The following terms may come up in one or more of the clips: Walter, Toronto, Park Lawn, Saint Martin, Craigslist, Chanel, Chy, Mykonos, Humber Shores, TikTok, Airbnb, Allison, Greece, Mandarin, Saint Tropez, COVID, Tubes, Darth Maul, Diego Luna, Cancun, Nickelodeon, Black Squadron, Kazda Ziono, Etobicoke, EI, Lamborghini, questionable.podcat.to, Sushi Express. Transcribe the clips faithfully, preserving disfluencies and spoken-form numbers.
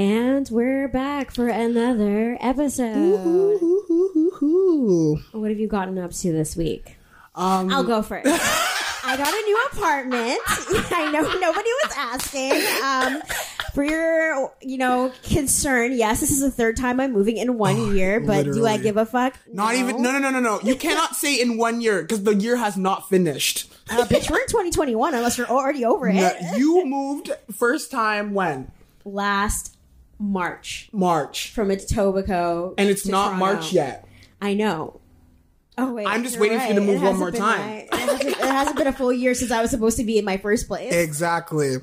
And we're back for another episode. Ooh, ooh, ooh, ooh, ooh. What have you gotten up to this week? Um, I'll go first. I got a new apartment. I know nobody was asking. Um, for your, you know, concern, yes, this is the third time I'm moving in one oh, year, but literally. Do I give a fuck? Not no. even. No, no, no, no, no. You cannot say in one year because the year has not finished. Uh, bitch, we're in twenty twenty-one unless you're already over it. No, you moved first time when? Last March. March. From Etobicoke. And it's to not Toronto. March yet. I know. Oh, wait, I'm just waiting right. for you to move one more time. My, it, hasn't, it hasn't been a full year since I was supposed to be in my first place. Exactly.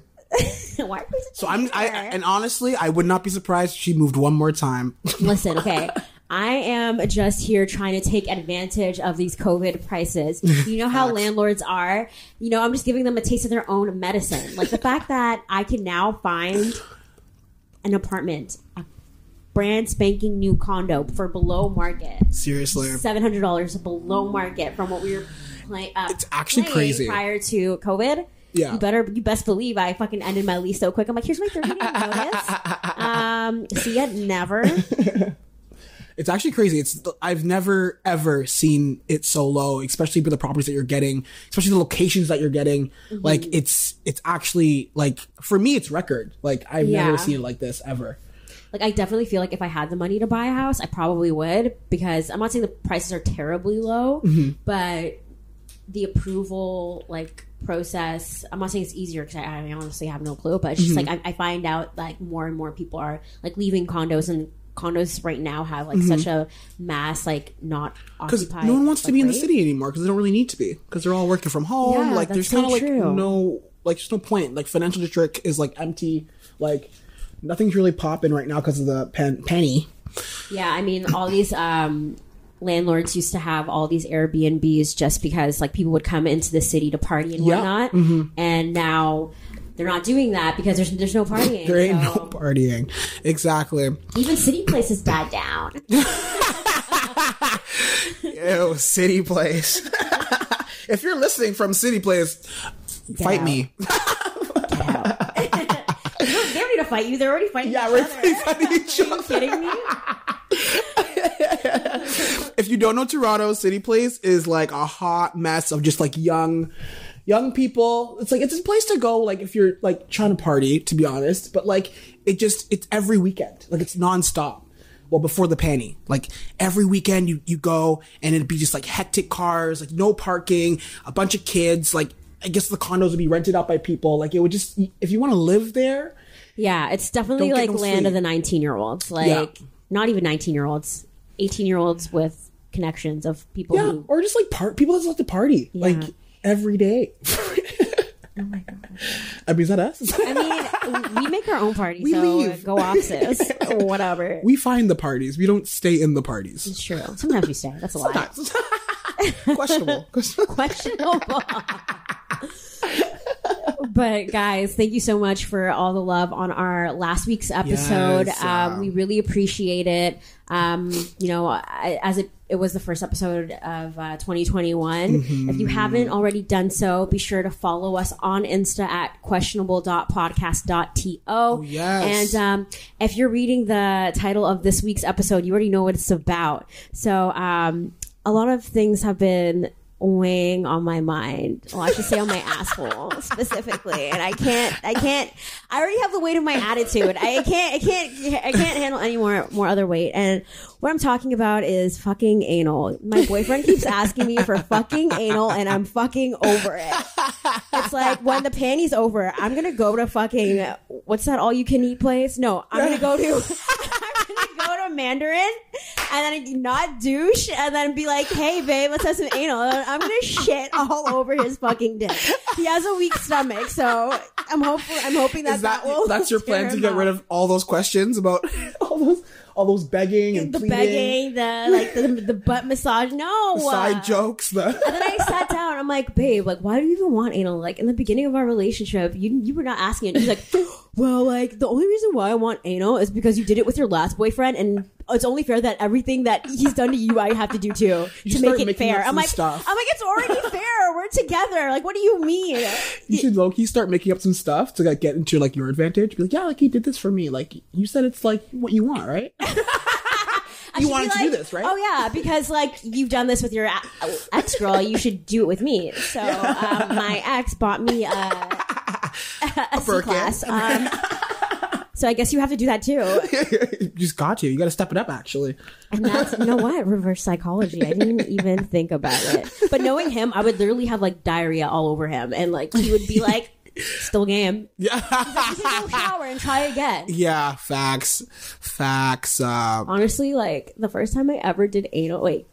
Why? So I'm. I, and honestly, I would not be surprised if she moved one more time. Listen, okay. I am just here trying to take advantage of these COVID prices. You know how landlords are. You know, I'm just giving them a taste of their own medicine. Like the fact that I can now find an apartment, a brand spanking new condo for below market. Seriously, seven hundred dollars below market from what we were playing. Uh, it's actually crazy. Prior to COVID, yeah, you better you best believe I fucking ended my lease so quick. I'm like, here's my thirty day notice. Um, see ya, never. It's actually crazy. It's I've never ever seen it so low, especially for the properties that you're getting, especially the locations that you're getting. Mm-hmm. Like it's it's actually like for me, it's record. Like I've yeah. never seen it like this ever. Like, I definitely feel like if I had the money to buy a house, I probably would, because I'm not saying the prices are terribly low, mm-hmm. but the approval, like, process, I'm not saying it's easier because I, I honestly have no clue, but it's just, mm-hmm. like, I, I find out, like, more and more people are, like, leaving condos, and condos right now have, like, mm-hmm. such a mass, like, not occupied. Because no one wants like, to be right? in the city anymore because they don't really need to be because they're all working from home. Yeah, like, there's kind of, like, no, like, there's no point. Like, financial district is, like, empty, like... Nothing's really popping right now because of the pen- penny. Yeah, I mean, all these um, landlords used to have all these Airbnbs just because, like, people would come into the city to party and yep. whatnot. Mm-hmm. And now they're not doing that because there's there's no partying. There ain't so. no partying. Exactly. Even City Place is bad down. Ew, City Place. If you're listening from City Place, Get fight out. me. Get out. They don't need to fight you. They're already fighting yeah, each other. Yeah, we're fighting each other. Are you kidding me? If you don't know Toronto, City Place is like a hot mess of just like young, young people. It's like, it's a place to go like if you're like trying to party, to be honest. But like, it just, it's every weekend. Like it's nonstop. Well, before the penny, like every weekend you, you go and it'd be just like hectic cars, like no parking, a bunch of kids, like I guess the condos would be rented out by people. Like, it would just... If you want to live there... Yeah, it's definitely, like, no land sleep. Of the nineteen-year-olds. Like, yeah. Not even nineteen-year-olds. eighteen-year-olds with connections of people yeah, who... Or just, like, par- people that just like to party. Yeah. Like, every day. Oh, my God. I mean, is that us? I mean, we make our own party, we so leave. Go off, sis. Whatever. We find the parties. We don't stay in the parties. It's true. Sometimes we stay. That's a lie. Questionable. Questionable. But guys, thank you so much for all the love on our last week's episode. Yes, yeah. Um, we really appreciate it. Um, you know, I, as it, it was the first episode of uh, twenty twenty-one. Mm-hmm. If you haven't already done so, be sure to follow us on Insta at questionable dot podcast dot to. Oh, yes. And um, if you're reading the title of this week's episode, you already know what it's about. So um, a lot of things have been... weighing on my mind. Well, I should say on my asshole specifically, and I can't. I can't. I already have the weight of my attitude. I can't. I can't. I can't handle any more more other weight. And what I'm talking about is fucking anal. My boyfriend keeps asking me for fucking anal, and I'm fucking over it. It's like when the panty's over, I'm gonna go to fucking what's that all you can eat place? No, I'm gonna go to. Mandarin, and then not douche, and then be like, "Hey, babe, let's have some anal." I'm gonna shit all over his fucking dick. He has a weak stomach, so I'm hopeful. I'm hoping that, that, that will. That's your plan to get rid of all those questions about. all those all those begging and the pleading. begging, the like the, the butt massage. No, the side jokes. The... And then I sat down. I'm like, babe, like, why do you even want anal? Like, in the beginning of our relationship, you you were not asking it. She's like, well, like the only reason why I want anal is because you did it with your last boyfriend, and it's only fair that everything that he's done to you, I have to do too you to make it fair. I'm like, stuff. I'm like, it's already fair. We're together. Like, what do you mean? You should low key start making up some stuff to like get into like your advantage. Be like, yeah, like he did this for me. Like you said, it's like what you want, right? You wanted like, to do this, right? Oh yeah, because like you've done this with your ex girl. You should do it with me. So um, my ex bought me a, a, a C class. Um, So I guess you have to do that too. Just got you. You got to step it up, actually. And that's, you know what? Reverse psychology. I didn't even think about it. But knowing him, I would literally have like diarrhea all over him. And like, he would be like, still game. Yeah. He's like, go shower and try again. Yeah. Facts. Facts. Um... Honestly, like the first time I ever did anal, wait,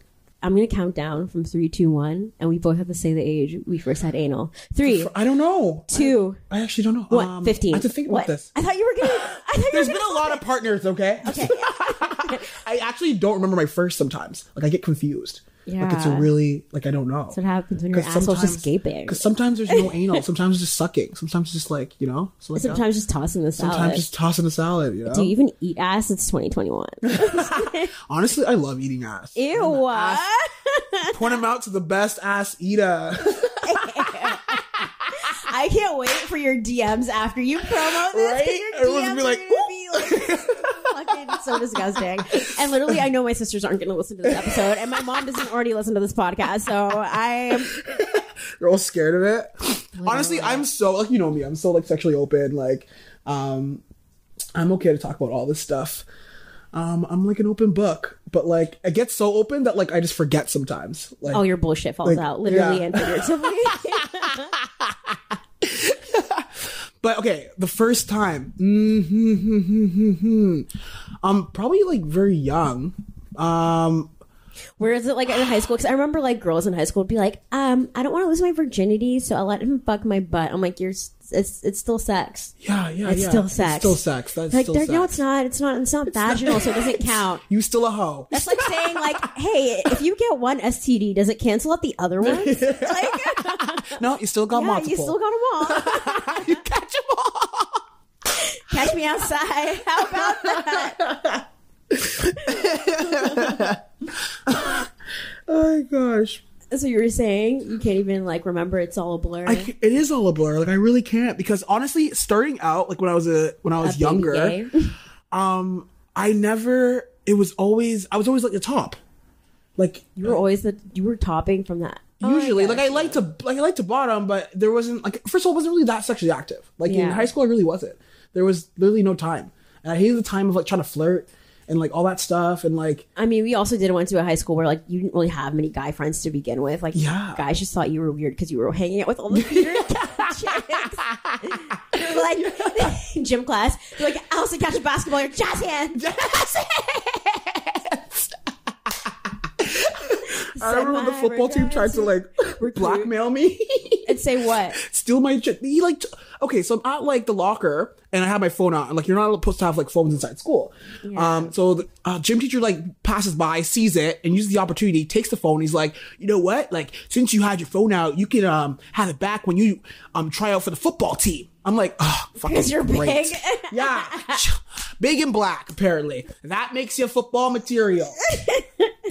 I'm going to count down from three, two, one. And we both have to say the age we first had anal. Three. I don't know. Two. I, I actually don't know. What? Um, fifteen. I have to think about what? this. I thought you were going to. There's been a lot of partners, okay? Okay. I actually don't remember my first sometimes. Like, I get confused. Yeah. Like, it's a really, like, I don't know. That's what happens when your asshole's just gaping. Because sometimes there's no anal. Sometimes it's just sucking. Sometimes it's just, like, you know? So like, sometimes oh, just tossing the salad. Sometimes just tossing the salad, you know? Do you even eat ass? It's twenty twenty-one. Honestly, I love eating ass. Ew. Ass, point them out to the best ass eater. I can't wait for your D Ms after you promo this. Right? Everyone's gonna be like, be like fucking so disgusting. And literally, I know my sisters aren't gonna listen to this episode, and my mom doesn't already listen to this podcast, so I'm. You're all scared of it. Literally. Honestly, I'm so like you know me. I'm so like sexually open. Like, um, I'm okay to talk about all this stuff. Um, I'm like an open book, but like I get so open that like I just forget sometimes. Like, all your bullshit falls like, out, literally yeah. and figuratively. But okay, the first time, mm-hmm, mm-hmm, mm-hmm. um, probably like very young. Um, Where is it like in high school? Because I remember like girls in high school would be like, um, I don't want to lose my virginity, so I'll let him fuck my butt. I'm like, you're, it's, it's still sex. Yeah, yeah, it's yeah. Still sex. It's still sex. That's like, still sex. No, it's not. It's not. It's not it's vaginal, not, so it doesn't count. You still a hoe. That's like saying like, hey, if you get one S T D, does it cancel out the other ones? Like, no, you still got yeah, multiple. You still got them all. You catch them all. Catch me outside. How about that? Oh my gosh. So you were saying you can't even like remember, it's all a blur. I can, it is all a blur. Like I really can't, because honestly, starting out like when I was a when I was a younger, um, I never. It was always I was always like the top. Like you were always the you were topping from that. Usually, oh like I like to like I like to bottom, but there wasn't like first of all, I wasn't really that sexually active. Like yeah. in high school, I really wasn't. There was literally no time, and I hated the time of like trying to flirt. And like all that stuff, and like I mean, we also did went to a high school where like you didn't really have many guy friends to begin with. Like, yeah. guys just thought you were weird because you were hanging out with all the weird chicks. You're like gym class. You're like Allison catch a basketball. You're jazz hands. I remember the football team tried to like blackmail me and say what? Steal my ch- he like t- okay, so I'm at like the locker and I have my phone out and like you're not supposed to have like phones inside school. Yeah. Um, so the uh, gym teacher like passes by, sees it, and uses the opportunity, takes the phone. He's like, you know what? Like since you had your phone out, you can um have it back when you um try out for the football team. I'm like, oh, fucking because you're great. Big. Yeah, big and black apparently. That makes you football material.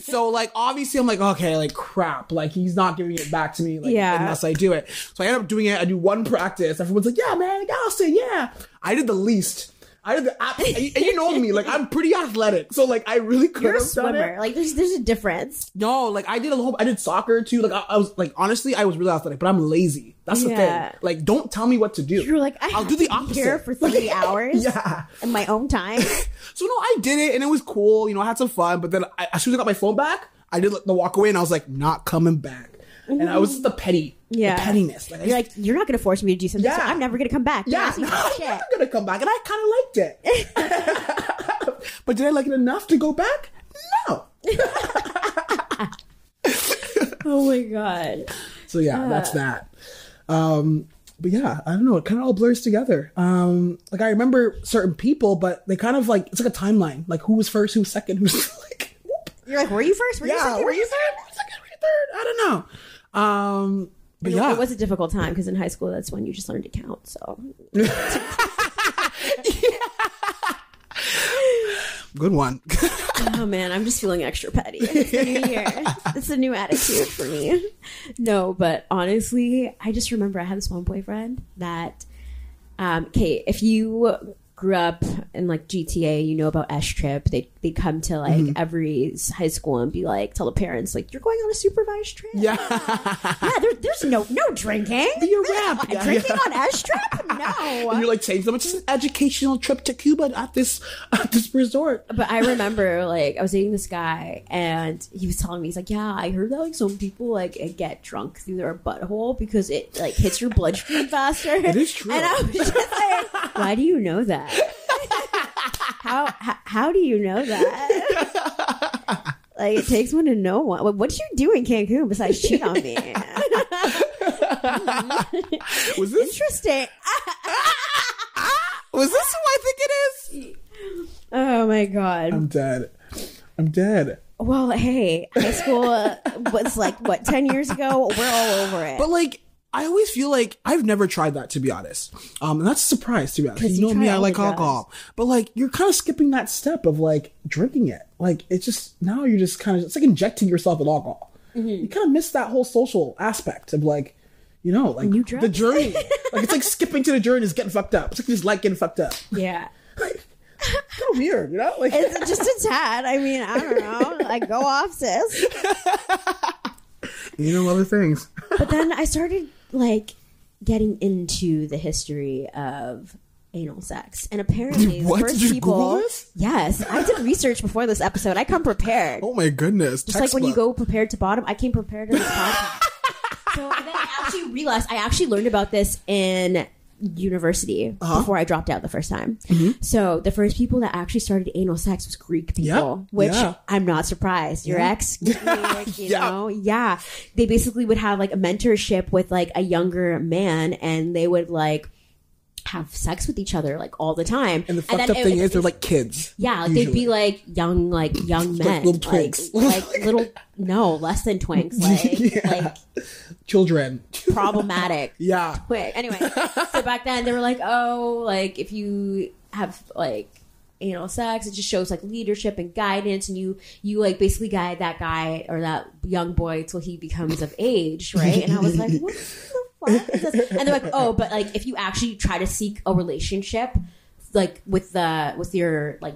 So, like, obviously, I'm like, okay, like, crap. Like, he's not giving it back to me like, yeah. unless I do it. So I end up doing it. I do one practice. Everyone's like, yeah, man, Allison, yeah. I did the least. I did the... I, and you know me. Like, I'm pretty athletic. So, like, I really could You're have a swimmer. Done it. Like, there's, there's a difference. No, like, I did a whole... I did soccer, too. Like, I, I was... Like, honestly, I was really athletic, but I'm lazy. That's yeah. the thing. Like, don't tell me what to do. You're like, I I'll do the opposite. Here for three hours. Yeah. In my own time. So, no, I did it, and it was cool. You know, I had some fun. But then, I, as soon as I got my phone back, I did the walk away, and I was like, not coming back. Mm-hmm. And I was just the petty. Yeah. The pettiness. Like, you're like, you're not going to force me to do something, yeah. so I'm never going to come back. Yeah. No, I'm shit. never going to come back. And I kind of liked it. But did I like it enough to go back? No. Oh, my God. So, yeah, uh, that's that. Um, but yeah, I don't know. It kind of all blurs together. Um, like I remember certain people, but they kind of like, it's like a timeline. Like who was first, who was second, who's like, whoop. You're like, were you first? Were yeah, you second? Were you third? Were you second? Were you third? I don't know. Um, but yeah. It was a difficult time because in high school, that's when you just learned to count. So. Good one. Oh man, I'm just feeling extra petty. It's a new year. It's a new attitude for me. No, but honestly, I just remember I had this one boyfriend that, um, okay, if you grew up in like G T A, you know about S Trip. They they come to like mm-hmm. every high school and be like, tell the parents like, you're going on a supervised trip. Yeah, yeah. There, there's no no drinking. You're rap yeah, drinking yeah. on S Trip. No, and you're like saying so much. It's an educational trip to Cuba at this at this resort. But I remember like I was dating this guy and he was telling me, he's like, yeah, I heard that like some people like get drunk through their butthole because it like hits your bloodstream faster. It is true. And I was just like, why do you know that? how, how how do you know that? Like it takes one to know one. What did you do in Cancun besides cheat on me? Was this interesting? Was this who I think it is? Oh my god! I'm dead. I'm dead. Well, hey, high school was like what ten years ago. We're all over it. But like. I always feel like I've never tried that, to be honest. Um, and that's a surprise, to be honest. You, you know me, I like alcohol. But, like, you're kind of skipping that step of, like, drinking it. Like, it's just, now you're just kind of, it's like injecting yourself with alcohol. Mm-hmm. You kind of miss that whole social aspect of, like, you know, like, the journey. Like, it's like skipping to the journey is getting fucked up. It's like you just like getting fucked up. Yeah. Like, it's kind of weird, you know? Like, it's just a tad. I mean, I don't know. Like, go off, sis. You know, other things. But then I started... like getting into the history of anal sex, and apparently the what? First did you people this? Yes, I did research before this episode. I come prepared. Oh my goodness. Just text like when book. You go prepared to bottom, I came prepared to this podcast. So then I actually realized I actually learned about this in university uh-huh. before I dropped out the first time. Mm-hmm. So the first people that actually started anal sex was Greek people, yep. which yeah. I'm not surprised. Your yeah. ex, Greek, you yeah. know, yeah. They basically would have like a mentorship with like a younger man, and they would like have sex with each other like all the time. And the fucked and up it, thing it, is, they're like kids. Yeah, like, they'd be like young, like young men, like little twinks, like, like little no less than twinks, like yeah. like children, problematic. Yeah. Quick. Anyway, so back then they were like, oh, like if you have like anal sex, it just shows like leadership and guidance, and you you like basically guide that guy or that young boy till he becomes of age, right? And I was like, what the and they're like, oh, but like if you actually try to seek a relationship, like with the with your like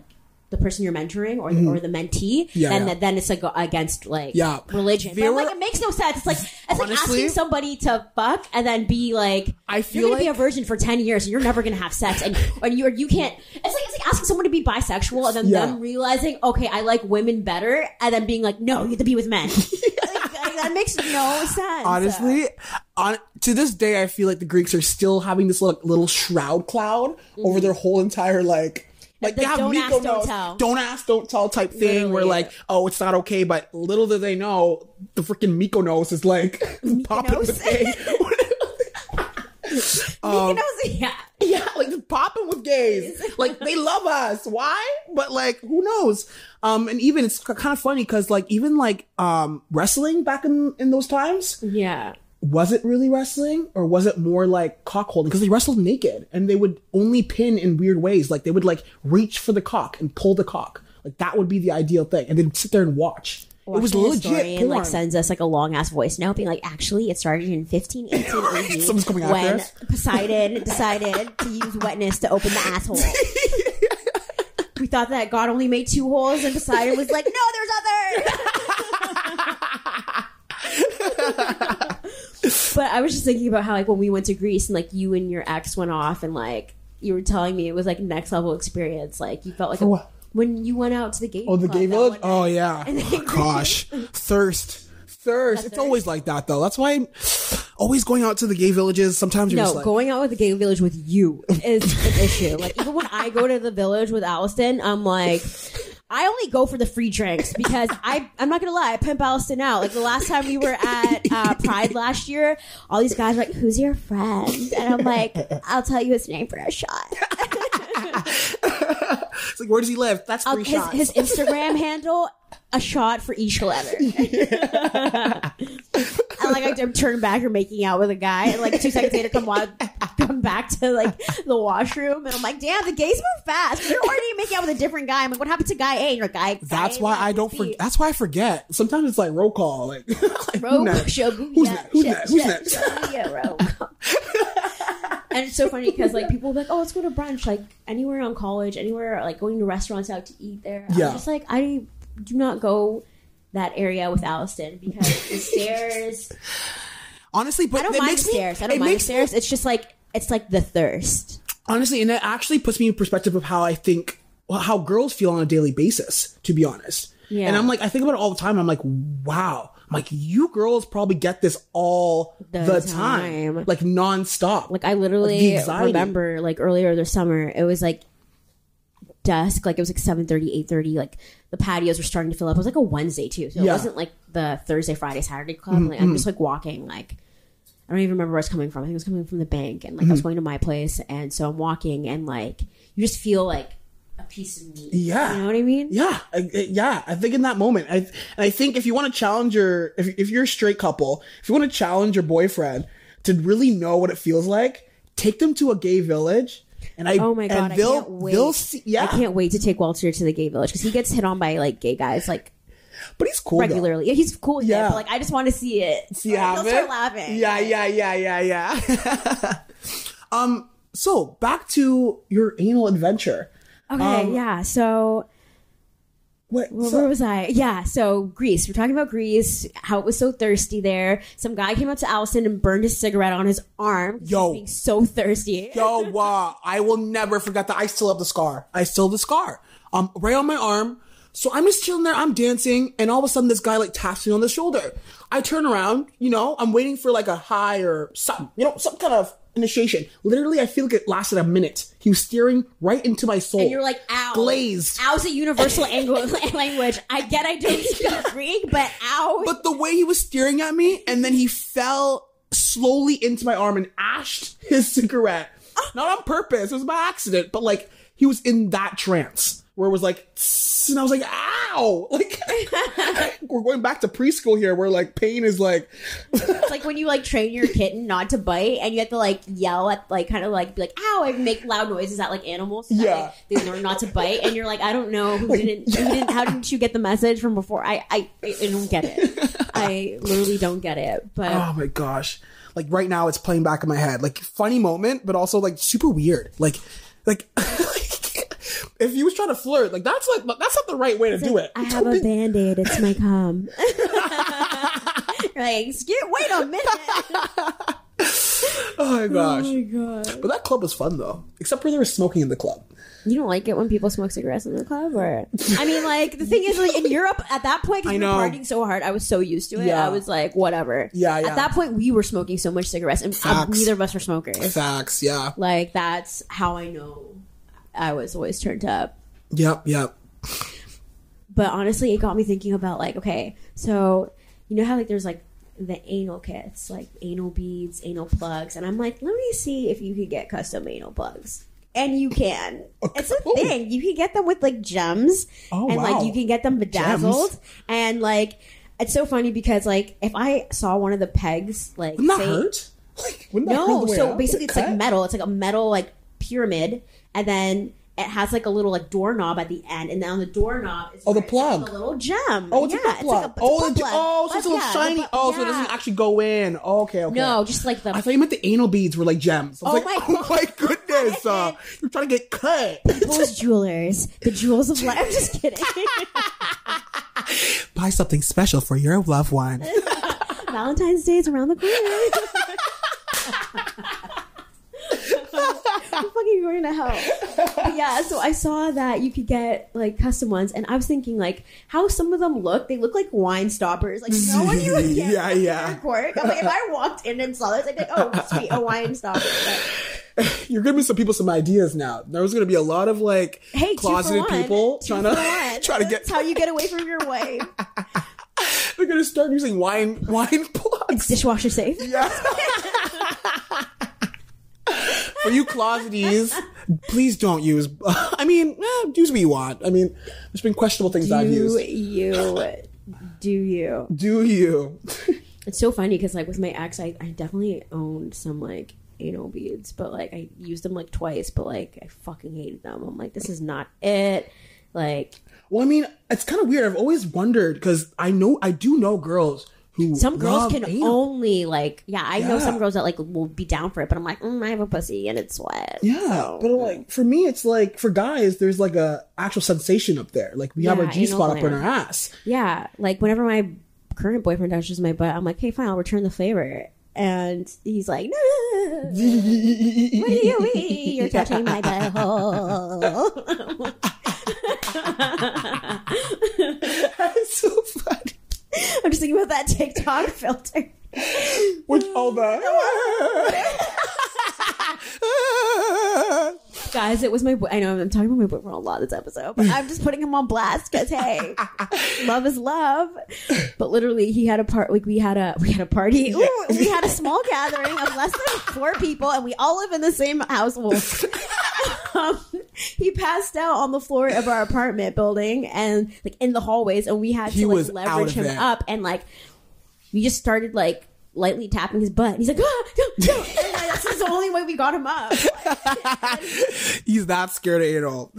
the person you're mentoring or the, mm. or the mentee, yeah, and yeah. then it's like against like yeah. religion. But I'm like, it makes no sense. It's like it's honestly, like asking somebody to fuck and then be like, I feel you're gonna like... be a virgin for ten years and you're never gonna have sex, and or you or you can't. It's like it's like asking someone to be bisexual and then yeah. them realizing, okay, I like women better, and then being like, no, you have to be with men. That makes no sense. Honestly, on, to this day, I feel like the Greeks are still having this little, little shroud cloud mm-hmm. over their whole entire, like, like the, the don't Mykonos, ask, don't tell. Don't ask, don't tell type thing literally, where, yeah. like, oh, it's not okay. But little do they know, the freaking Mykonos is, like, Mykonos? Popping with gay. um, Mykonos, yeah. Yeah, like, just popping with gays. Like, they love us. Why? But, like, who knows? Um, and even it's kind of funny because like even like um, wrestling back in, in those times, yeah, was it really wrestling or was it more like cock holding? Because they wrestled naked and they would only pin in weird ways. Like they would like reach for the cock and pull the cock. Like that would be the ideal thing, and then sit there and watch. Watching it was legit story porn. And like sends us like a long ass voice note being like, actually it started in fifteen eighteen someone's coming out when Poseidon decided to use wetness to open the asshole. We thought that God only made two holes, and Poseidon was like, no, there's others. But I was just thinking about how, like, when we went to Greece and, like, you and your ex went off and, like, you were telling me it was, like, next level experience. Like, you felt like a, when you went out to the gay oh, the gay village? Oh, yeah. Oh, gosh. Thirst. Thirst. It's thirst. Always like that, though. That's why I'm always going out to the gay villages. Sometimes you're no, just like... No, going out with the gay village with you is an issue. Like, even when I go to the village with Allison, I'm like, I only go for the free drinks because I, I'm not going to lie. I pimp Allison out. Like the last time we were at uh, Pride last year, all these guys were like, who's your friend? And I'm like, I'll tell you his name for a shot. It's like, where does he live? That's three uh, his, shots. His Instagram handle, a shot for each letter. Yeah. And like, I turn back or making out with a guy, and like two seconds later, come on, come back to like the washroom, and I'm like, damn, the gays move fast. You're already making out with a different guy. I'm like, what happened to guy A? And you're like, guy. guy that's A, why I don't. For- that's why I forget. Sometimes it's like roll call, like, like roll call. Who's that? Who's that? Who's that? Yeah, roll call. And it's so funny because like people will be like, oh, let's go to brunch, like anywhere on college, anywhere, like going to restaurants out to eat there. Yeah. I'm just like, I do not go that area with Allison because the stairs. Honestly, but I don't mind makes the stairs. Me, I don't mind the stairs. Me, it's just like it's like the thirst. Honestly, and that actually puts me in perspective of how I think well, how girls feel on a daily basis, to be honest. Yeah. And I'm like, I think about it all the time. I'm like, wow. I'm like, you girls probably get this all the, the time. time. Like, nonstop. Like, I literally like, remember, like, earlier this summer, it was, like, dusk. Like, it was, like, seven thirty, eight thirty. Like, the patios were starting to fill up. It was, like, a Wednesday, too. So, yeah. It wasn't, like, the Thursday, Friday, Saturday club. Mm-hmm. Like, I'm just, like, walking. Like, I don't even remember where I was coming from. I think it was coming from the bank. And, like, mm-hmm. I was going to my place. And so I'm walking. And, like, you just feel, like, a piece of meat. Yeah. You know what I mean? Yeah. I, I, yeah. I think in that moment, I and I think if you want to challenge your, if, if you're a straight couple, if you want to challenge your boyfriend to really know what it feels like, take them to a gay village. And I, oh my God, and they'll, I can't wait. They'll see, yeah. I can't wait to take Walter to the gay village because he gets hit on by like gay guys, like, but he's cool regularly. Though. Yeah, he's cool. Yeah. Him, but, like, I just want to see it. See like, how he'll start laughing. Yeah. Yeah. Yeah. Yeah. Yeah. um, so back to your anal adventure. Okay, um, yeah, so what, where, so where was I? Yeah, so Greece. We're talking about Greece, how it was so thirsty there. Some guy came up to Allison and burned his cigarette on his arm. Yo. Being so thirsty. Yo, wow. Uh, I will never forget that. I still have the scar. I still have the scar. Um, right on my arm. So I'm just chilling there. I'm dancing. And all of a sudden, this guy, like, taps me on the shoulder. I turn around. You know, I'm waiting for, like, a high or something. You know, some kind of initiation. Literally, I feel like it lasted a minute. He was staring right into my soul. And you're like, ow. Glazed. Ow's a universal language. I get I don't speak Greek, but ow. But the way he was staring at me, and then he fell slowly into my arm and ashed his cigarette. Not on purpose. It was by accident. But, like, he was in that trance where it was like, tss, and I was like, ow. Like, we're going back to preschool here where, like, pain is, like. It's like when you, like, train your kitten not to bite and you have to, like, yell at, like, kind of, like, be like, ow, and make loud noises at, like, animals. So yeah. That, like, they learn not to bite. And you're like, I don't know. Who didn't, who didn't, how didn't you get the message from before? I, I, I don't get it. I literally don't get it. But oh, my gosh. Like, right now it's playing back in my head. Like, funny moment, but also, like, super weird. Like, like. If you was trying to flirt, like that's like that's not the right way it's to like, do it. I have a band-aid, it's my cum. Like, excuse, wait a minute. Oh my gosh. Oh my god. But that club was fun though. Except for there was smoking in the club. You don't like it when people smoke cigarettes in the club, or I mean, like the thing is, like in Europe at that point, because we were partying so hard, I was so used to it. Yeah. I was like, whatever. Yeah, yeah. At that point, we were smoking so much cigarettes, and um, neither of us were smokers. Facts. Yeah. Like that's how I know. I was always turned up. Yep, yep. But honestly, it got me thinking about like, okay, so you know how like there's like the anal kits, like anal beads, anal plugs, and I'm like, let me see if you could get custom anal plugs. And you can. Okay. It's a thing. You can get them with like gems. Oh, and wow. Like you can get them bedazzled. Gems. And like it's so funny because like if I saw one of the pegs like wouldn't that say, hurt? Like, wouldn't that no, hurt so out? Basically it's cut? Like metal. It's like a metal like pyramid. And then it has like a little like doorknob at the end, and then on the doorknob is oh, the plug. Like a little gem. Oh, it's yeah, a plug. It's like a, it's oh, a plug. Oh, so it's a little yeah, shiny. But, oh, yeah. So it doesn't actually go in. Oh, okay, okay. No, just like the. I thought you meant the anal beads were like gems. I was oh, like, my oh my goodness, uh, you're trying to get cut. People's jewelers, the jewels of life. I'm just kidding. Buy something special for your loved one. Valentine's Day is around the corner. I'm fucking going to hell. But yeah, so I saw that you could get like custom ones, and I was thinking like how some of them look. They look like wine stoppers. Like no one you would get. Yeah, yeah. I'm like, if I walked in and saw this, I'd be like, oh, sweet, a wine stopper. But you're giving some people some ideas now. There's going to be a lot of like hey, closeted people two trying to try to get. That's how you get away from your wife. They're going to start using wine wine plugs. It's dishwasher safe. Yeah. For you closeties, please don't use. I mean, eh, use what you want. I mean, there's been questionable things do I've used. You, do you? Do you? It's so funny because like with my ex, I, I definitely owned some like anal beads, but like I used them like twice, but like I fucking hated them. I'm like, this is not it. Like, well, I mean, it's kind of weird. I've always wondered because I know I do know girls. Some girls can anal. only like, yeah, I yeah. know some girls that like will be down for it, but I'm like, mm, I have a pussy and it's wet. Yeah, so. But like for me, it's like for guys, there's like a actual sensation up there. Like we yeah, have our G spot up in our ass. Yeah, like whenever my current boyfriend touches my butt, I'm like, hey, fine, I'll return the favor, and he's like, no, what do you mean? You're touching my butt hole. That's so funny. I'm just thinking about that TikTok filter. With all the... Guys, it was my... Bo- I know I'm talking about my boyfriend a lot this episode, but I'm just putting him on blast because, hey, love is love. But literally, he had a part... Like, we had a we had a party. Ooh, we had a small gathering of less than four people, and we all live in the same household. Um, he passed out on the floor of our apartment building and like in the hallways, and we had to like leverage him up, and like we just started like lightly tapping his butt, and he's like, ah, no, no. And, like, this is the only way we got him up. He's not scared of anal.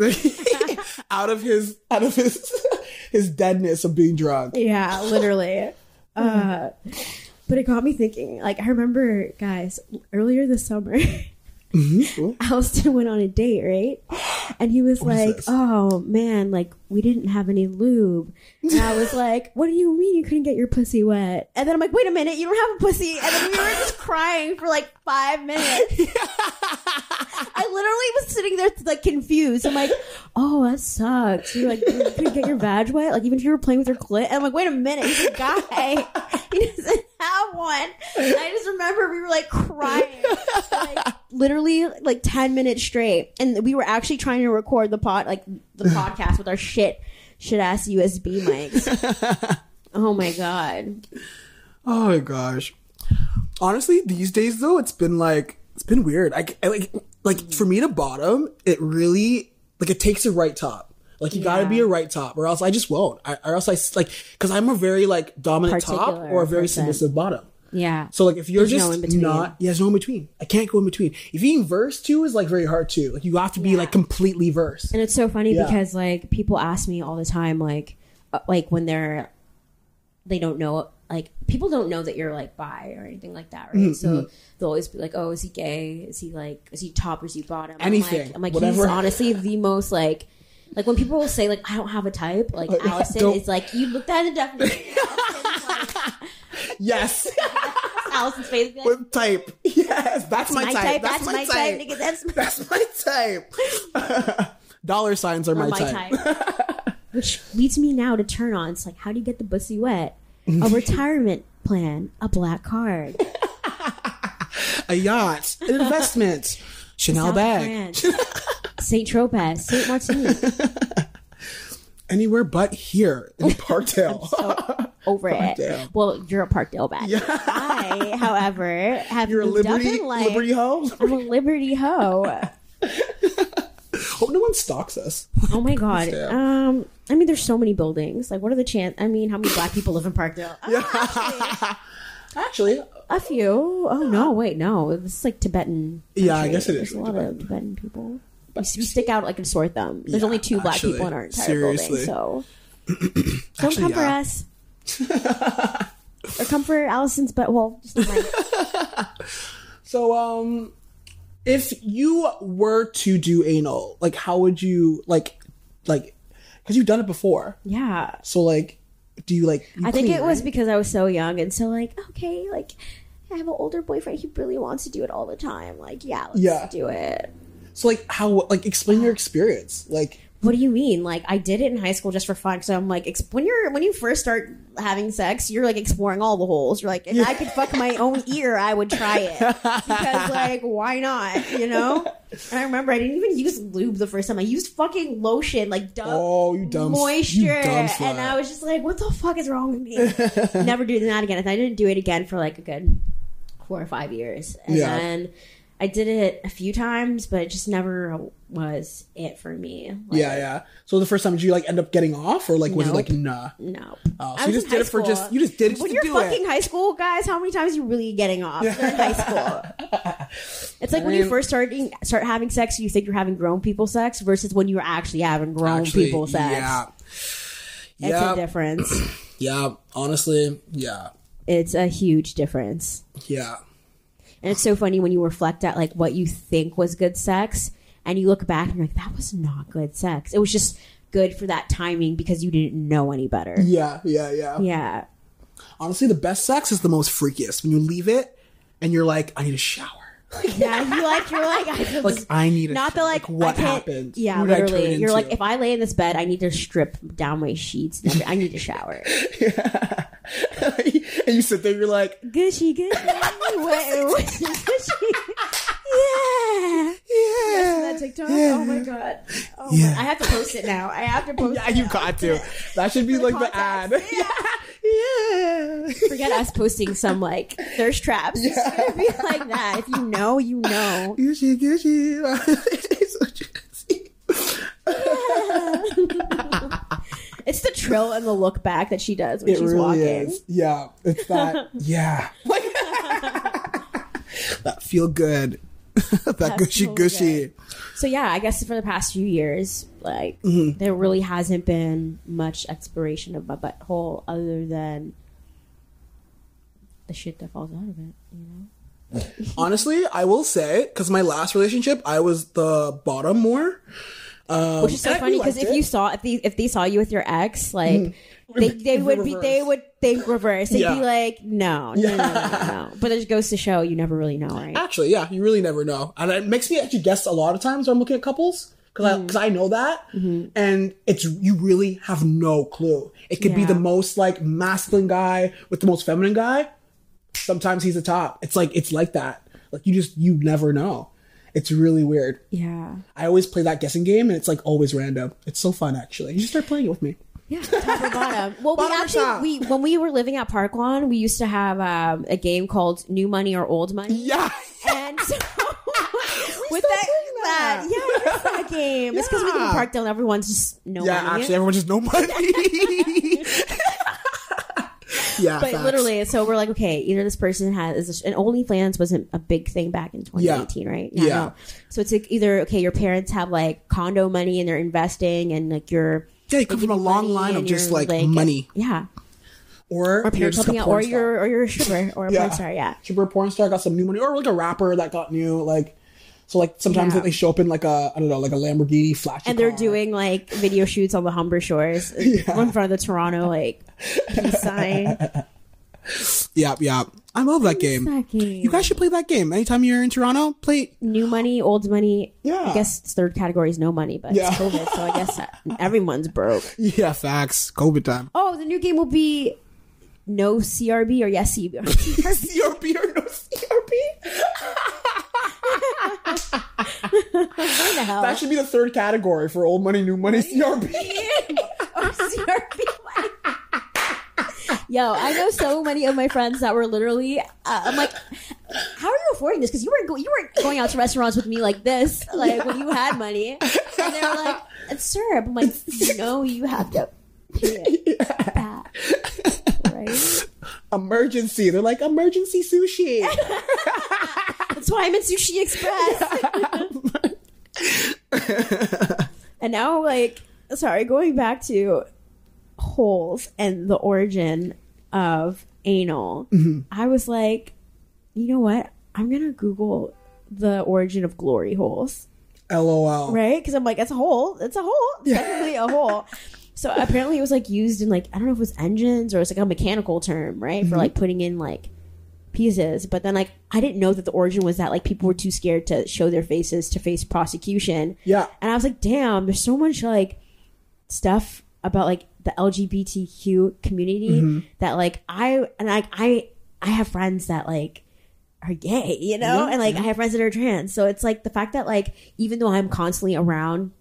out of his out of his his deadness of being drunk. Yeah, literally. uh, but it got me thinking. Like I remember, guys, earlier this summer. Mm-hmm. Alistair went on a date, right? And he was what like, oh man, like we didn't have any lube. And I was like, what do you mean you couldn't get your pussy wet? And then I'm like, wait a minute, you don't have a pussy. And then we were just crying for like five minutes. I literally was sitting there like confused. I'm like, oh, that sucks. You're like, you couldn't get your vag wet? Like even if you were playing with your clit? And I'm like, wait a minute, he's a guy, he doesn't have one. And I just remember we were like crying like literally like ten minutes straight, and we were actually trying to record the pod like the podcast with our shit shit ass U S B mics. Oh my god, oh my gosh. Honestly, these days though, it's been like it's been weird. I, I like like for me to bottom, it really like it takes a right top. Like you yeah. gotta be a right top, or else I just won't. I, or else I like because I'm a very like dominant Particular top or a very percent. submissive bottom. Yeah. So like if you're there's just no not, yeah, there's no in between. I can't go in between. If being versed too is like very hard too. Like you have to be yeah. like completely versed. And it's so funny yeah. because like people ask me all the time, like uh, like when they're they don't know, like people don't know that you're like bi or anything like that, right? Mm-hmm. So they'll always be like, oh, is he gay? Is he like is he top or is he bottom? Anything. I'm like, I'm like he's honestly the most like. Like, when people will say, like, I don't have a type, like, uh, Allison don't. Is like, you looked at it definitely. Yes. Allison's face. Like, with type. Yes, that's, that's my, my type. type. That's, that's my, my type. type. Nigga, that's, my that's my type. Uh, dollar signs are my, my type. type. Which leads me now to turn on. It's like, how do you get the pussy wet? A retirement plan. A black card. A yacht. An investment. Chanel bag. Saint Tropez, Saint Martin. Anywhere but here in Parkdale. So over Parkdale. It. Well, you're a Parkdale bag. Yeah. I, however, have you're moved a Liberty, up in life. Liberty hoe? I'm a Liberty hoe. Hope no one stalks us. Oh my god. Um, I mean, there's so many buildings. Like, what are the chance? I mean, how many black people live in Parkdale? Oh, yeah. Actually, a few. Oh no, wait, no. This is like Tibetan. Country. Yeah, I guess it is. There's a lot Tibetan. of Tibetan people. We stick out like a sore thumb. There's yeah, only two black actually, people in our entire seriously. building, so don't actually, come for yeah. us, or come for Allison's butthole. Just so, um, if you were to do anal, like, how would you like, like, because you've done it before, yeah. So, like, do you like? You I clean, think it right? was because I was so young and so like, okay, like, I have an older boyfriend. He really wants to do it all the time. Like, yeah, let's yeah. do it. So, like, how, like, explain your experience. Like, what do you mean? Like, I did it in high school just for fun. So I'm like, exp- when you're when you first start having sex, you're like exploring all the holes. You're like, if yeah. I could fuck my own ear, I would try it. Because, like, why not? You know? And I remember I didn't even use lube the first time. I used fucking lotion, like dumb, oh, you dumb moisture. You dumb and I was just like, what the fuck is wrong with me? Never doing that again. And I didn't do it again for like a good four or five years. And yeah. then I did it a few times, but it just never was it for me. Like, yeah, yeah. So the first time, did you like end up getting off, or like was nope. it like nah? No. Oh, so you just did it for just you just did it just when to you're do fucking it. High school, guys. How many times are you really getting off in high school? It's like I when mean, you first start start having sex, you think you're having grown people sex versus when you're actually having grown actually, people sex. Yeah, it's yeah. a difference. Yeah, honestly, yeah, it's a huge difference. Yeah. And it's so funny when you reflect at like what you think was good sex and you look back and you're like, that was not good sex. It was just good for that timing because you didn't know any better. Yeah, yeah, yeah. Yeah. Honestly, the best sex is the most freakiest. When you leave it and you're like, I need a shower. yeah, you like you're like I like I need a not that like, like what happened. Yeah, what literally, you're into? Like if I lay in this bed, I need to strip down my sheets. And I need to shower. yeah. And you sit there, you're like Gucci, Gucci, Gucci. yeah, yeah. That TikTok. Yeah. Oh my god. Oh yeah. my, I have to post it now. I have to post. Yeah, it you now. got to. That should be like the, the ad. Yeah. yeah. Yeah. Forget us posting some like thirst traps. Yeah. It's gonna be like that. If you know, you know. Gucci, Gucci. It's the trill and the look back that she does when it she's really walking. Is. Yeah, it's that. Yeah, like that feel good. that That's gushy totally gushy. Good. So yeah, I guess for the past few years, like mm-hmm. there really hasn't been much exploration of my butthole other than the shit that falls out of it. You know. Honestly, I will say because my last relationship, I was the bottom more. Um, Which is so funny because if you saw if they if they saw you with your ex, like mm. they, they would reverse. be they would think reverse. They'd yeah. be like, no, no, yeah. no, no, no. But it goes to show you never really know, right? Actually, yeah, you really never know, and it makes me actually guess a lot of times when I'm looking at couples because because mm. I, I know that, mm-hmm. and it's you really have no clue. It could yeah. be the most like masculine guy with the most feminine guy. Sometimes he's the top. It's like it's like that. Like you just you never know. It's really weird. Yeah. I always play that guessing game and it's like always random. It's so fun actually. You should start playing it with me. Yeah, top or bottom. Well, bottom we actually, top. we when we were living at Park Lawn, we used to have um, a game called New Money or Old Money. Yeah. And so with that, that. that, yeah, it's that game. Yeah. It's because we live in Parkdale and everyone's just no yeah, money. Yeah, actually, everyone's just no money. Yeah, but facts. Literally, so we're like, okay, either this person has, and OnlyFans wasn't a big thing back in twenty eighteen, yeah. right? Not yeah. No. So it's like either, okay, your parents have like condo money and they're investing and like you're. Yeah, you come from a long line of just like, like money. And, yeah. Or, or you're just a porn out, or star. You're, or you're a stripper or a yeah. porn star, yeah. Stripper, porn star got some new money or like a rapper that got new, like. So, like, sometimes yeah. they show up in, like, a, I don't know, like a Lamborghini flashy car. And they're car. doing, like, video shoots on the Humber Shores. yeah. In front of the Toronto, like, peace sign. Yeah, yeah. I love that game. that game. You guys should play that game. Anytime you're in Toronto, play... New money, old money. Yeah. I guess third category is no money, but yeah. it's COVID, so I guess everyone's broke. Yeah, facts. COVID time. Oh, the new game will be no C R B or yes C R B. C R B or no C R B? That should be the third category for old money, new money, C R B. Or C R B. Yo, I know so many of my friends that were literally, uh, I'm like, how are you affording this? Because you weren't go- you weren't going out to restaurants with me like this, like yeah. when you had money. And they're like, it's syrup. I'm like, no, you have to pay it back. Right? Emergency. They're like, emergency sushi. That's why I'm at Sushi Express. And now, like, sorry, going back to holes and the origin of anal, mm-hmm. I was like, you know what? I'm going to Google the origin of glory holes. LOL. Right? Because I'm like, it's a hole. It's a hole. It's yeah. definitely a hole. So apparently it was, like, used in, like, I don't know if it was engines or it's, like, a mechanical term, right? Mm-hmm. For, like, putting in, like, pieces. But then, like, I didn't know that the origin was that, like, people were too scared to show their faces to face prosecution. Yeah. And I was like, damn, there's so much, like, stuff about, like, the L G B T Q community mm-hmm. that, like, I and like I I have friends that, like, are gay, you know? Yeah. And, like, I have friends that are trans. So it's, like, the fact that, like, even though I'm constantly around,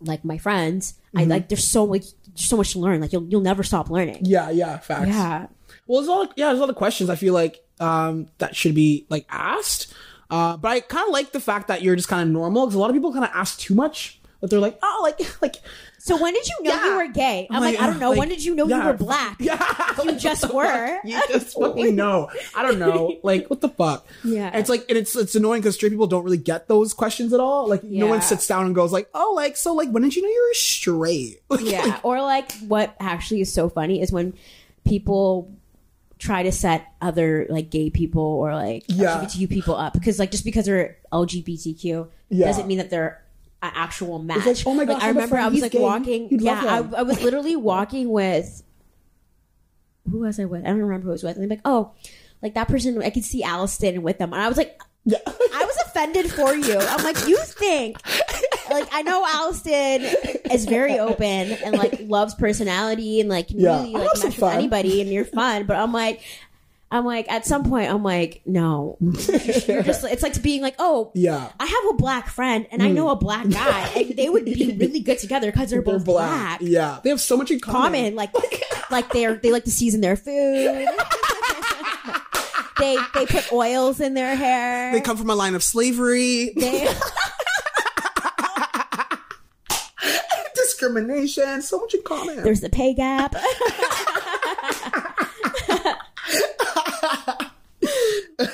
like, my friends, mm-hmm. I, like, there's so, like, there's so much to learn. Like, you'll you'll never stop learning. Yeah, yeah, facts. Yeah. Well, there's a lot of, yeah, there's a lot of questions I feel like um, that should be, like, asked. Uh, but I kind of like the fact that you're just kind of normal, because a lot of people kind of ask too much. But they're like, oh, like, like. So when did you know yeah. you were gay? I'm, I'm like, like, I don't know. Like, when did you know yeah. you were black? Yeah. You like, just were. You just fucking know. I don't know. Like, what the fuck? Yeah. And it's like, and it's it's annoying because straight people don't really get those questions at all. Like, yeah. no one sits down and goes like, oh, like, so like, when did you know you were straight? Like, yeah. Like, or like, what actually is so funny is when people try to set other like gay people or like yeah. L G B T Q people up, because like just because they're L G B T Q yeah. doesn't mean that they're actual match. Like, oh my god! Like, I remember I was like gay. walking. You'd yeah, I, I was literally walking with. Who was I with? I don't remember who I was with. And I'm like, oh, like that person. I could see Alistair with them, and I was like, yeah. I was offended for you. I'm like, you think? Like, I know Alistair is very open and like loves personality and like can yeah. really like match with anybody, and you're fun. But I'm like. I'm like, at some point, I'm like, no. You're just, it's like being like, oh, yeah. I have a black friend and mm. I know a black guy, and they would be really good together because they're, they're both black. black. Yeah, they have so much in common. common like, like they they like to season their food. they they put oils in their hair. They come from a line of slavery. They- Discrimination, so much in common. There's the pay gap.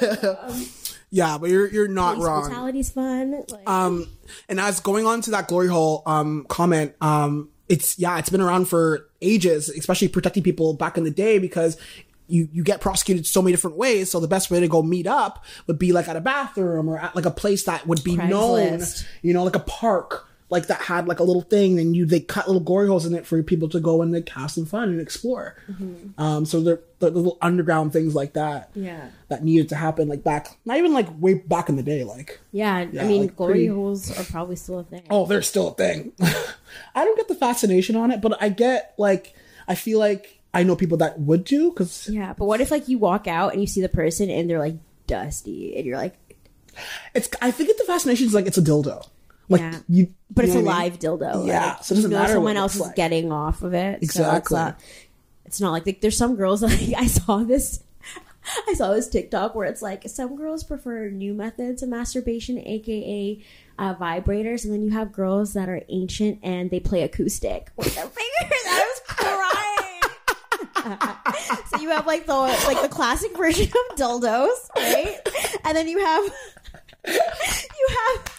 um, yeah, but you're you're not wrong. Brutality's fun. Like. Um, and as going on to that glory hole um comment, um, it's yeah, it's been around for ages, especially protecting people back in the day, because you you get prosecuted so many different ways. So the best way to go meet up would be like at a bathroom or at like a place that would be Craigslist. known, you know, like a park. Like that had like a little thing, and you they cut little glory holes in it for people to go and like have some fun and explore. Mm-hmm. Um, so they're, they're little underground things like that. Yeah, that needed to happen like back, not even like way back in the day. Like yeah, yeah I mean like glory pretty... holes are probably still a thing. Oh, they're still a thing. I don't get the fascination on it, but I get like I feel like I know people that would do because yeah. But what if like you walk out and you see the person and they're like dusty and you're like, it's. I think that the fascination is like it's a dildo. Like yeah. you, but you it's a live I mean? dildo. Yeah, like, so it doesn't you know matter. Someone else is like. getting off of it. Exactly. So it's, not, it's not like, like there's some girls like I saw this. I saw this TikTok where it's like some girls prefer new methods of masturbation, aka uh, vibrators, and then you have girls that are ancient and they play acoustic with their fingers. I was crying. So you have like the like the classic version of dildos, right? And then you have you have.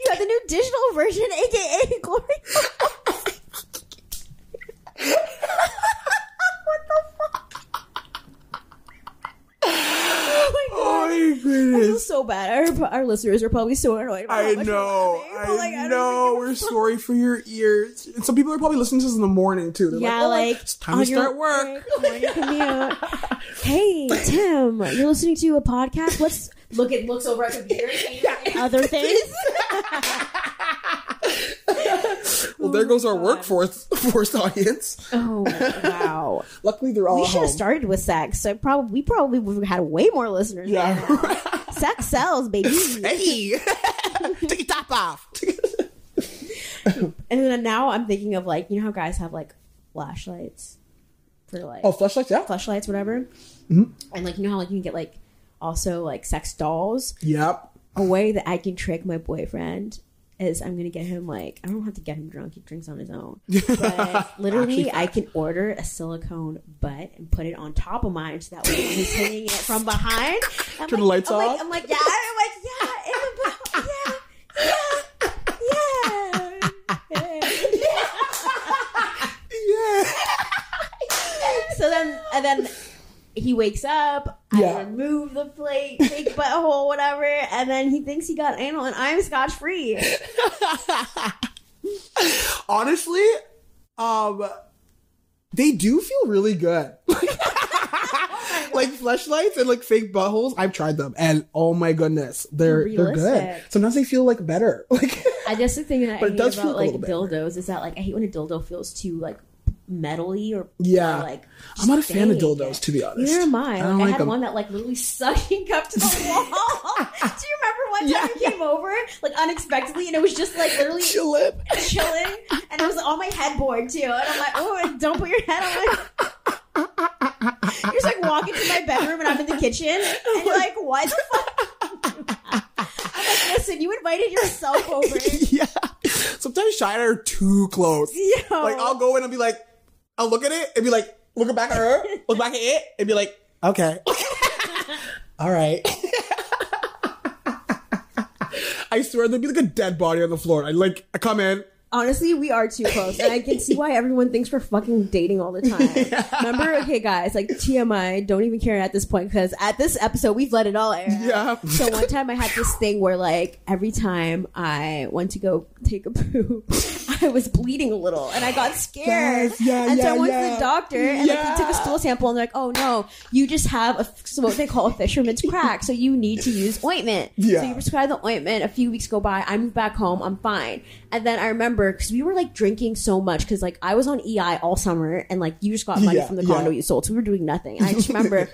You have the new digital version, aka glory. What the fuck? Oh my god! Oh my goodness! I feel so bad. Our, our listeners are probably so annoyed. I know. I, like, I know. We're sorry for your ears. And some people are probably listening to this in the morning too. They're yeah, like, oh, like it's time to start work. Morning commute. Hey Tim, you're listening to a podcast. What's Look at looks over at computers and yeah. other things. Well, there goes our workforce force audience. Oh wow! Luckily, they're all. We should have started with sex. So probably we probably would have had way more listeners. Yeah, sex sells, baby. Hey, take your top off. And then now I'm thinking of like you know how guys have like flashlights for like oh flashlights yeah flashlights whatever, mm-hmm. and like you know how like you can get like. Also like sex dolls. Yep. A way that I can trick my boyfriend is I'm gonna get him like I don't have to get him drunk, he drinks on his own. But literally I can order a silicone butt and put it on top of mine so that way he's hitting it from behind. I'm Turn like, the lights I'm off. Like, I'm like, yeah, I'm like, yeah, in the butt, yeah, yeah, yeah, yeah. yeah. So then and then he wakes up, yeah. I remove the plate, fake butthole, whatever, and then he thinks he got anal, and I'm scotch-free. Honestly, um, they do feel really good. like fleshlights and like fake buttholes. I've tried them, and oh my goodness, they're Realistic. They're good. Sometimes they feel like better. Like I just the thing that I hate about like dildos better. Is that like I hate when a dildo feels too like metally or yeah. Or, like I'm not a fan of dildos, to be honest. Neither am I. Like, I, I like had them. One that like literally sucking up to the wall. Do you remember one time yeah, you came yeah. over like unexpectedly and it was just like literally chilling, chilling, and it was on my headboard too. And I'm like, oh, don't put your head on it. You're just like walking to my bedroom and I'm in the kitchen and you're like, why the fuck? I'm like, listen, you invited yourself over. Yeah. Sometimes Chy and I are too close. Yo. Like I'll go in and be like, I'll look at it and be like, look back at her, look back at it and be like, okay. All right. I swear there'd be like a dead body on the floor. I like, I come in. Honestly, we are too close, and I can see why everyone thinks we're fucking dating all the time. Yeah. Remember? Okay, guys, like T M I, don't even care at this point, because at this episode, we've let it all air. Yeah. So one time I had this thing where, like, every time I went to go take a poop, I was bleeding a little, and I got scared. Yes, yeah, and so yeah, I went yeah. to the doctor, and yeah. like, they took a stool sample, and they're like, oh, no, you just have a, what they call a fisherman's crack, so you need to use ointment. Yeah. So you prescribe the ointment. A few weeks go by. I move back home. I'm fine. And then I remember, because we were like drinking so much, because like I was on E I all summer and like you just got money yeah, from the condo yeah. you sold, so we were doing nothing. And I just remember, I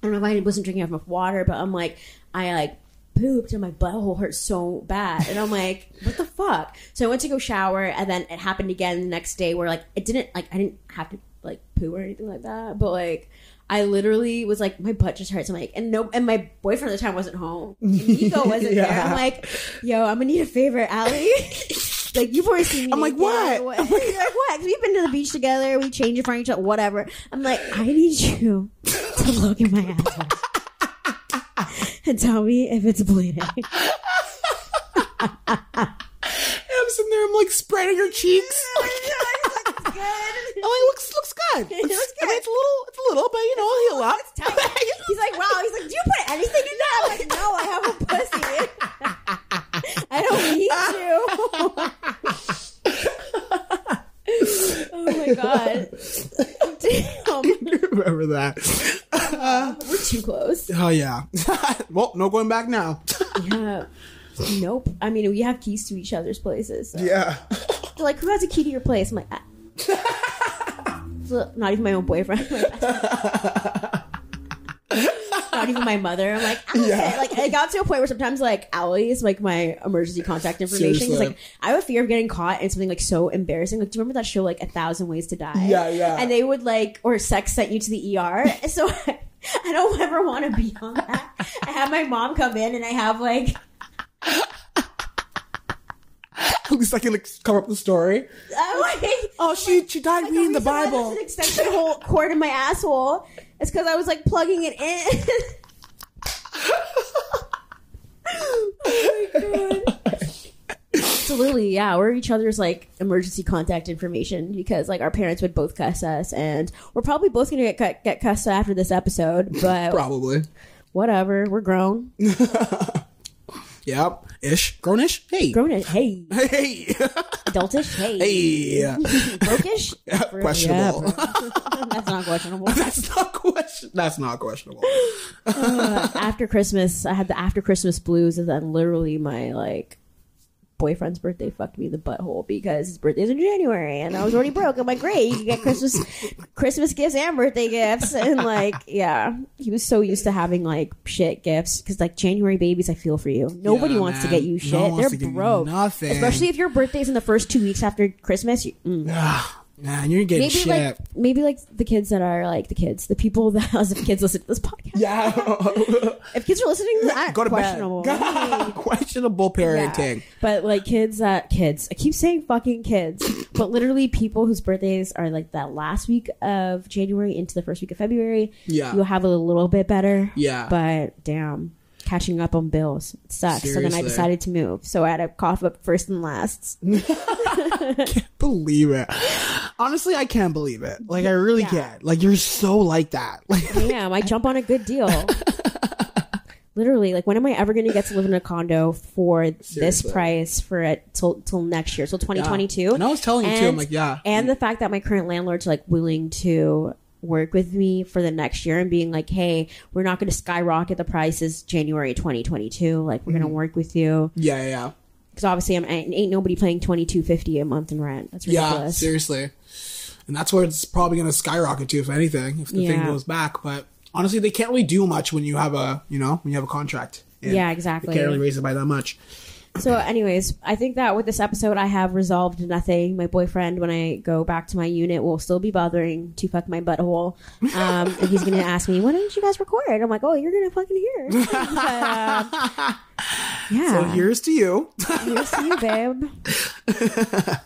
don't know if I wasn't drinking enough water, but I'm like, I like pooped and my butthole hurt so bad, and I'm like, what the fuck? So I went to go shower, and then it happened again the next day where like it didn't like I didn't have to like poo or anything like that, but like I literally was like, my butt just hurts. I'm like, and no, and my boyfriend at the time wasn't home. Nico wasn't yeah. there. I'm like, yo, I'm gonna need a favor, Ali. Like, you've already seen me. I'm like, what? What? I'm like, you're like, what? We've been to the beach together. We change it for each other, whatever. I'm like, I need you to look at my ass and tell me if it's bleeding. I'm sitting there. I'm like spreading your cheeks. Good. Oh, it looks looks good. It looks good. I mean, it's a little, it's a little, but you know, he'll up. He's like, wow. He's like, do you put anything in that? I'm like, no, I have a pussy. I don't need you. Oh my god. Damn. Remember that. Uh, We're too close. Oh yeah. Well, no going back now. Yeah. Nope. I mean, we have keys to each other's places. So. Yeah. They're like, who has a key to your place? I'm like, ah. Not even my own boyfriend. Not even my mother. I'm like, yeah. Like, it got to a point where sometimes like Ali is like my emergency contact information. Because like I have a fear of getting caught in something like so embarrassing. Like, do you remember that show like A Thousand Ways to Die? Yeah, yeah. And they would like, or sex sent you to the E R. So I, I don't ever want to be on that. I have my mom come in and I have like. At least I can like cover up the story. I'm like, oh, she like, she died like, reading the Bible. An extension whole cord in my asshole. It's because I was like plugging it in. Oh my god! Absolutely, yeah. We're each other's like emergency contact information because like our parents would both cuss us, and we're probably both gonna get cu- get cussed after this episode. But probably whatever. We're grown. Yep. Ish. Grown-ish? Hey. Grown-ish. Hey. Hey. Adultish? Hey. Hey. Broke-ish? For, questionable. Yeah, that's not questionable. That's not question. That's not questionable. uh, after Christmas, I had the after Christmas blues, and then literally my, like, boyfriend's birthday fucked me in the butthole because his birthday's in January, and I was already broke. I'm like, great, you can get Christmas Christmas gifts and birthday gifts. And, like, yeah. He was so used to having, like, shit gifts because, like, January babies, I feel for you. Nobody yeah, wants man. to get you shit. No They're broke. Nothing. Especially if your birthday's in the first two weeks after Christmas. You, mm. Man, you're getting maybe, shit. Like, maybe, like, the kids that are, like, the kids. The people that, as if kids listen to this podcast. Yeah. If kids are listening to that, go to questionable. Hey. Questionable parenting. Yeah. But, like, kids that... Kids. I keep saying fucking kids. But literally people whose birthdays are, like, that last week of January into the first week of February. Yeah. You'll have a little bit better. Yeah. But, damn. Catching up on bills. It sucks. Seriously. So then I decided to move. So I had to cough up first and last. Can't believe it. Honestly, I can't believe it. Like, I really yeah. can't. Like, you're so like that. Like, damn, I jump on a good deal. Literally, like, when am I ever going to get to live in a condo for Seriously. this price for it till till next year, till twenty twenty-two? Yeah. And I was telling you, and, too, I'm like, yeah. And the fact that my current landlord's, like, willing to work with me for the next year and being like, hey, we're not going to skyrocket the prices January twenty twenty-two. Like, we're mm-hmm. going to work with you. Yeah, yeah. Because obviously, I'm, ain't nobody paying twenty-two fifty a month in rent. That's ridiculous. Yeah, seriously. And that's where it's probably going to skyrocket to, if anything, if the yeah. thing goes back. But honestly, they can't really do much when you have a, you know, when you have a contract. Yeah, exactly. They can't really raise it by that much. So anyways, I think that with this episode, I have resolved nothing. My boyfriend, when I go back to my unit, will still be bothering to fuck my butthole. Um, and he's going to ask me, why didn't you guys record? I'm like, oh, you're going to fucking hear. But, uh, yeah. So here's to you. Here's to you, babe.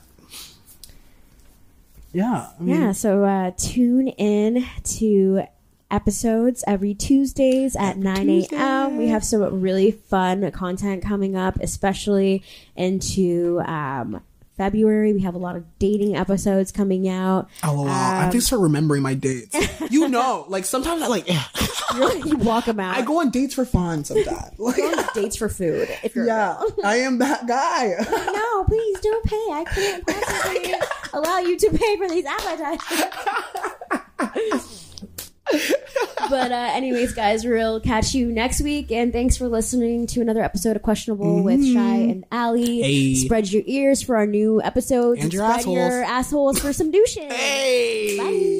Yeah. I mean, yeah. So uh, tune in to episodes every Tuesdays at every nine a.m. We have some really fun content coming up, especially into um, February. We have a lot of dating episodes coming out. Oh, um, I have to start remembering my dates. You know, like sometimes I like, eh. Like, you walk them out. I go on dates for fun sometimes. Like, go on dates for food. If you're yeah, I am that guy. Like, no, please don't pay. I can't possibly allow you to pay for these appetizers. But uh, anyways, guys, we'll catch you next week. And thanks for listening to another episode of Questionable mm. with Chy and Ali. Hey. Spread your ears for our new episodes. And, and your spread assholes. your assholes for some douches. Hey. Bye.